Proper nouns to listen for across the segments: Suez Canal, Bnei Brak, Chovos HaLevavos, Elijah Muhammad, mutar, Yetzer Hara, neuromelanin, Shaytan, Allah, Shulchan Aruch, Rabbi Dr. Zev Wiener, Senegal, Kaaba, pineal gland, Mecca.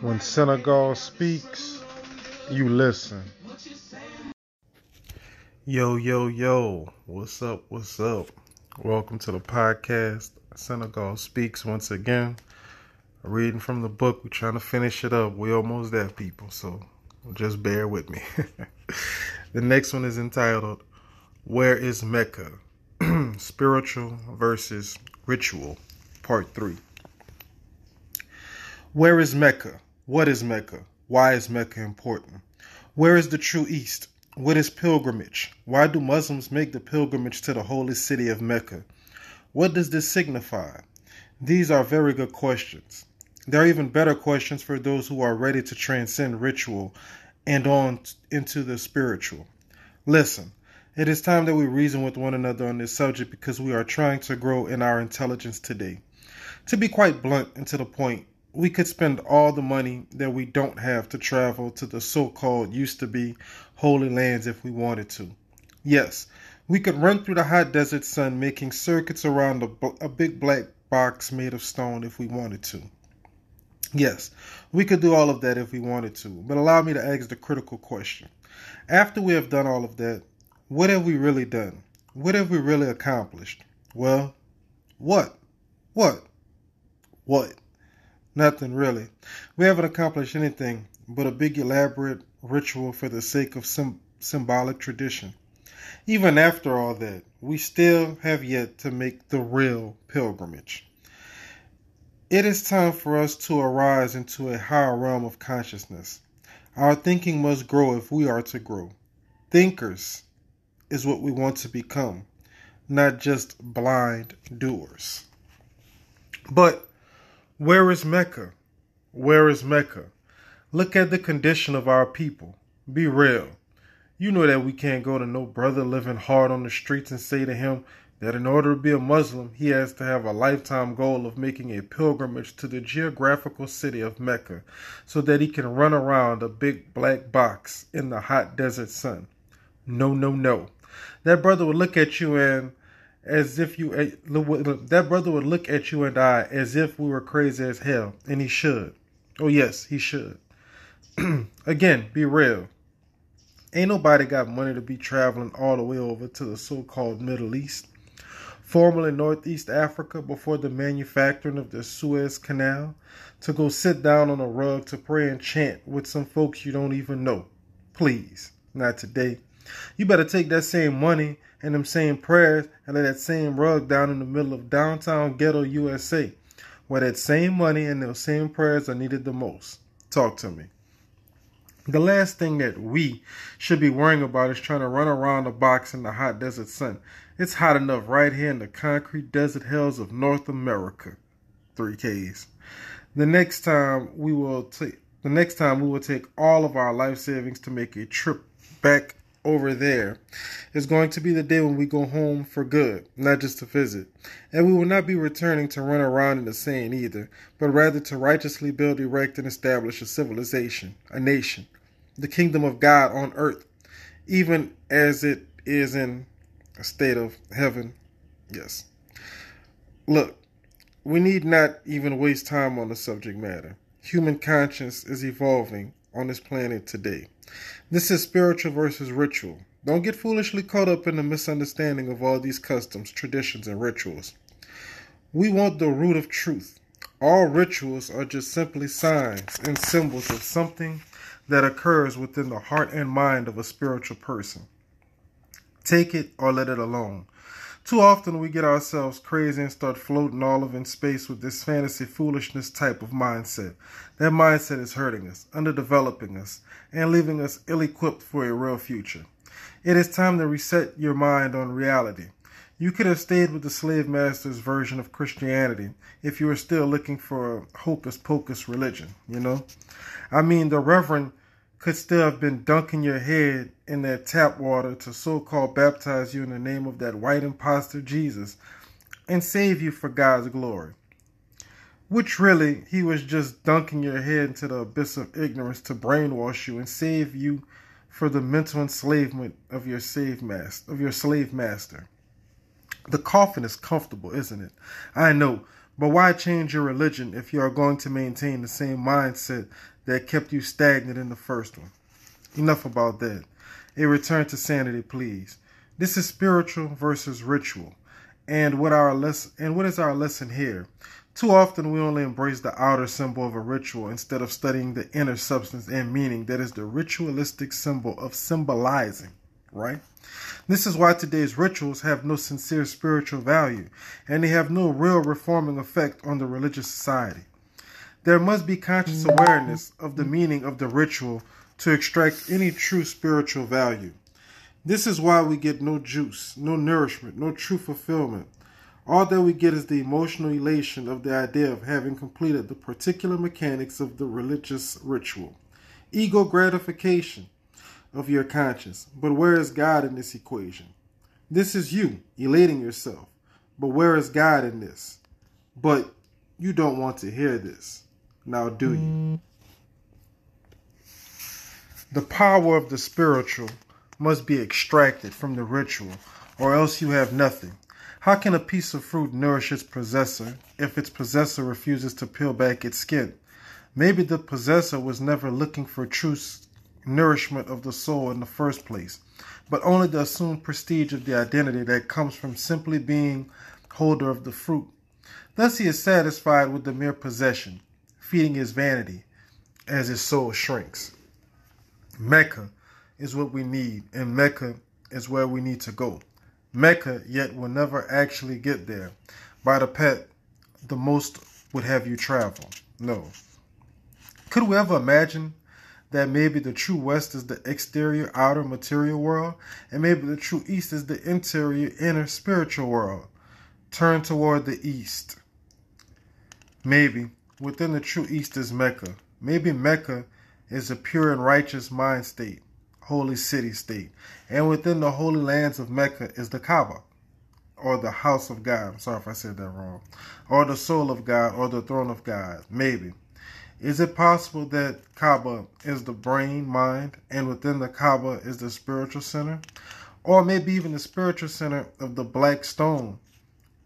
When Senegal speaks, you listen. Yo, yo, yo. What's up? What's up? Welcome to the podcast. Senegal Speaks once again. Reading from the book. We're trying to finish it up. We're almost there, people. So just bear with me. The next one is entitled, Where is Mecca? Spiritual versus Ritual, Part 3. Where is Mecca? What is Mecca? Why is Mecca important? Where is the true East? What is pilgrimage? Why do Muslims make the pilgrimage to the holy city of Mecca? What does this signify? These are very good questions. There are even better questions for those who are ready to transcend ritual and on into the spiritual. Listen, it is time that we reason with one another on this subject because we are trying to grow in our intelligence today. To be quite blunt and to the point, we could spend all the money that we don't have to travel to the so-called used-to-be holy lands if we wanted to. Yes, we could run through the hot desert sun making circuits around a big black box made of stone if we wanted to. Yes, we could do all of that if we wanted to, but allow me to ask the critical question. After we have done all of that, what have we really done? What have we really accomplished? Well, what? Nothing really. We haven't accomplished anything but a big elaborate ritual for the sake of some symbolic tradition. Even after all that, we still have yet to make the real pilgrimage. It is time for us to arise into a higher realm of consciousness. Our thinking must grow if we are to grow. Thinkers is what we want to become, not just blind doers. But where is Mecca? Where is Mecca? Look at the condition of our people. Be real. You know that we can't go to no brother living hard on the streets and say to him that in order to be a Muslim, he has to have a lifetime goal of making a pilgrimage to the geographical city of Mecca so that he can run around a big black box in the hot desert sun. No, no, no. That brother would look at you and that brother would look at you and I as if we were crazy as hell, and he should. Oh yes, he should. Again, be real. Ain't nobody got money to be traveling all the way over to the so-called Middle East, formerly Northeast Africa before the manufacturing of the Suez Canal, to go sit down on a rug to pray and chant with some folks you don't even know. Please, not today. You better take that same money and them same prayers and lay that same rug down in the middle of downtown ghetto USA, where that same money and those same prayers are needed the most. Talk to me. The last thing that we should be worrying about is trying to run around a box in the hot desert sun. It's hot enough right here in the concrete desert hells of North America. 3Ks. The next time we will take all of our life savings to make a trip back over there. It's going to be the day when we go home for good, not just to visit. And we will not be returning to run around in the sand either, but rather to righteously build, erect, and establish a civilization, a nation, the kingdom of God on earth, even as it is in a state of heaven. Yes. Look, we need not even waste time on the subject matter. Human conscience is evolving on this planet today. This is spiritual versus ritual. Don't get foolishly caught up in the misunderstanding of all these customs, traditions, and rituals. We want the root of truth. All rituals are just simply signs and symbols of something that occurs within the heart and mind of a spiritual person. Take it or let it alone. Too often we get ourselves crazy and start floating all over in space with this fantasy foolishness type of mindset. That mindset is hurting us, underdeveloping us, and leaving us ill-equipped for a real future. It is time to reset your mind on reality. You could have stayed with the slave master's version of Christianity if you were still looking for a hocus-pocus religion, you know? I mean, the reverend could still have been dunking your head in that tap water to so-called baptize you in the name of that white imposter Jesus and save you for God's glory. Which really, he was just dunking your head into the abyss of ignorance to brainwash you and save you for the mental enslavement of your slave master. The coffin is comfortable, isn't it? I know, But why change your religion if you are going to maintain the same mindset that kept you stagnant in the first one? Enough about that. A return to sanity, please. This is spiritual versus ritual. And what is our lesson here? Too often we only embrace the outer symbol of a ritual instead of studying the inner substance and meaning that is the ritualistic symbol of symbolizing, right? This is why today's rituals have no sincere spiritual value, and they have no real reforming effect on the religious society. There must be conscious awareness of the meaning of the ritual to extract any true spiritual value. This is why we get no juice, no nourishment, no true fulfillment. All that we get is the emotional elation of the idea of having completed the particular mechanics of the religious ritual. Ego gratification of your conscience. But where is God in this equation? This is you elating yourself. But where is God in this? But you don't want to hear this. Now do you? The power of the spiritual must be extracted from the ritual, or else you have nothing. How can a piece of fruit nourish its possessor if its possessor refuses to peel back its skin? Maybe the possessor was never looking for true nourishment of the soul in the first place, but only the assumed prestige of the identity that comes from simply being holder of the fruit. Thus he is satisfied with the mere possession, feeding his vanity as his soul shrinks. Mecca is what we need, and Mecca is where we need to go. Mecca, yet, will never actually get there. By the pet, the most would have you travel. No. Could we ever imagine that maybe the true West is the exterior, outer, material world, and maybe the true East is the interior, inner, spiritual world? Turn toward the East. Maybe within the true East is Mecca. Maybe Mecca is a pure and righteous mind state, holy city state, and within the holy lands of Mecca is the Kaaba, or the house of God. I'm sorry if I said that wrong. Or the soul of God, or the throne of God. Maybe. Is it possible that Kaaba is the brain, mind, and within the Kaaba is the spiritual center? Or maybe even the spiritual center of the black stone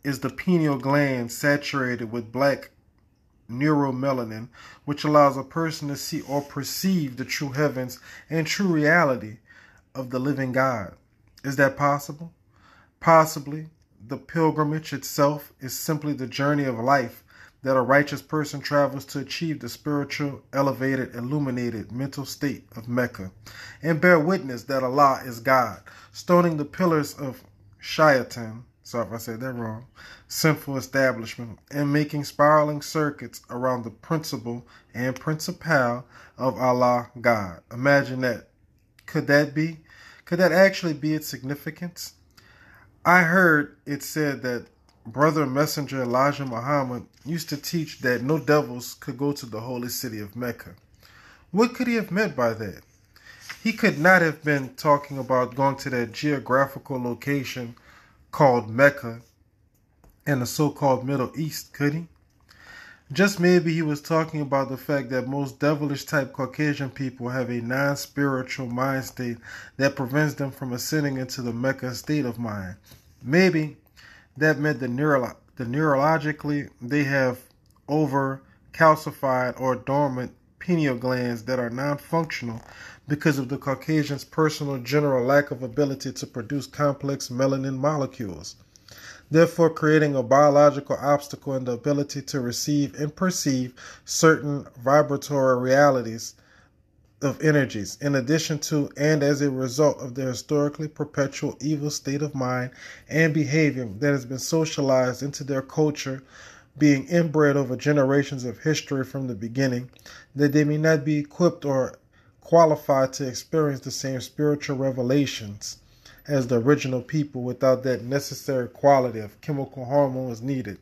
is the pineal gland saturated with black neuromelanin, which allows a person to see or perceive the true heavens and true reality of the living God. Is that possible? Possibly. The pilgrimage itself is simply the journey of life that a righteous person travels to achieve the spiritual, elevated, illuminated mental state of Mecca, and bear witness that Allah is God, stoning the pillars of Shaytan, sorry if I said that wrong, sinful establishment, and making spiraling circuits around the principle and principal of Allah, God. Imagine that. Could that be? Could that actually be its significance? I heard it said that Brother Messenger Elijah Muhammad used to teach that no devils could go to the holy city of Mecca. What could he have meant by that? He could not have been talking about going to that geographical location called Mecca and the so-called Middle East, could he? Just maybe he was talking about the fact that most devilish type Caucasian people have a non-spiritual mind state that prevents them from ascending into the Mecca state of mind. Maybe that meant neurologically they have over calcified or dormant pineal glands that are non-functional because of the Caucasian's personal general lack of ability to produce complex melanin molecules, therefore creating a biological obstacle in the ability to receive and perceive certain vibratory realities of energies, in addition to and as a result of their historically perpetual evil state of mind and behavior that has been socialized into their culture, being inbred over generations of history from the beginning, that they may not be equipped or qualified to experience the same spiritual revelations as the original people without that necessary quality of chemical hormones needed,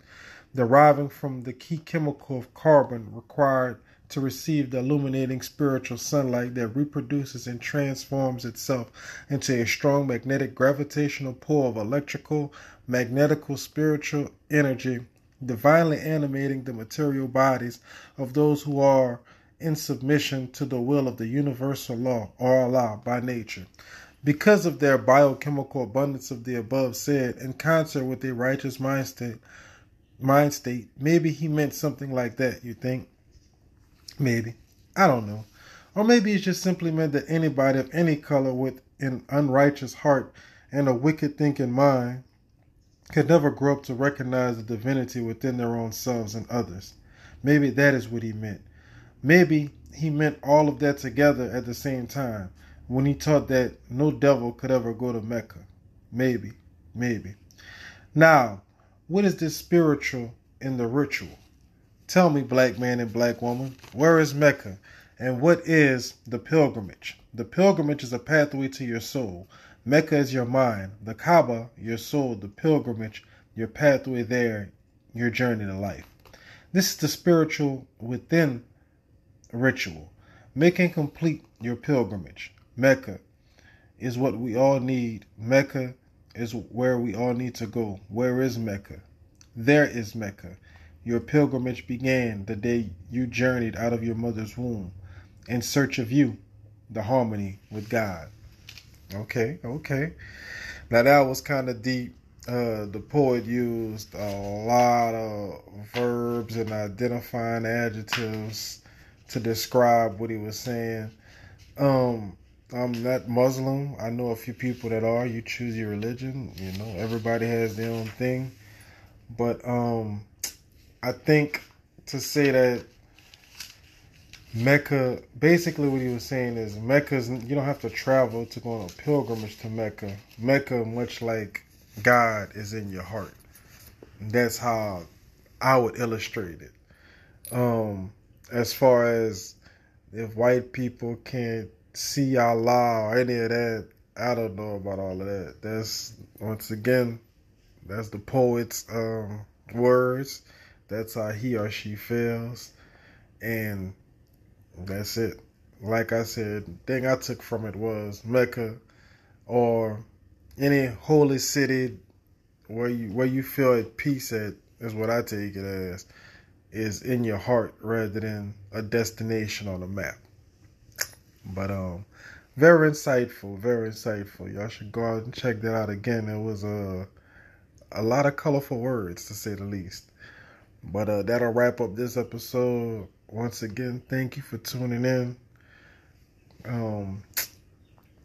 deriving from the key chemical of carbon required to receive the illuminating spiritual sunlight that reproduces and transforms itself into a strong magnetic gravitational pull of electrical, magnetical, spiritual energy, divinely animating the material bodies of those who are in submission to the will of the universal law, or Allah, by nature. Because of their biochemical abundance of the above said, in concert with a righteous mind state, mind state. Maybe he meant something like that, you think? Maybe. I don't know. Or maybe it just simply meant that anybody of any color with an unrighteous heart and a wicked thinking mind could never grow up to recognize the divinity within their own selves and others. Maybe that is what he meant. Maybe he meant all of that together at the same time when he taught that no devil could ever go to Mecca. Maybe. Now, what is this spiritual in the ritual? Tell me, black man and black woman, where is Mecca? And what is the pilgrimage? The pilgrimage is a pathway to your soul. Mecca is your mind. The Kaaba, your soul. The pilgrimage, your pathway there, your journey to life. This is the spiritual within ritual. Making complete your pilgrimage. Mecca is what we all need. Mecca is where we all need to go. Where is Mecca? There is Mecca. Your pilgrimage began the day you journeyed out of your mother's womb in search of you, the harmony with God. Okay. Now that was kind of deep. The poet used a lot of verbs and identifying adjectives to describe what he was saying. I'm not Muslim. I know a few people that are. You choose your religion. You know, everybody has their own thing. But I think to say that Mecca, basically what he was saying is Mecca's, you don't have to travel to go on a pilgrimage to Mecca. Mecca, much like God, is in your heart. That's how I would illustrate it. As far as if white people can't see Allah or any of that, I don't know about all of that. That's, once again, that's the poet's words. That's how he or she feels. And that's it. Like I said, the thing I took from it was Mecca or any holy city where you feel at peace at, is what I take it as, is in your heart rather than a destination on a map. But very insightful, very insightful. Y'all should go out and check that out again. It was a lot of colorful words, to say the least. But that'll wrap up this episode. Once again, thank you for tuning in.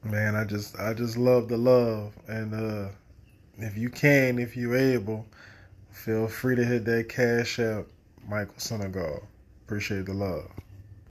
Man, I just love the love. And if you can, if you're able, feel free to hit that Cash App, Michael Senegal. Appreciate the love.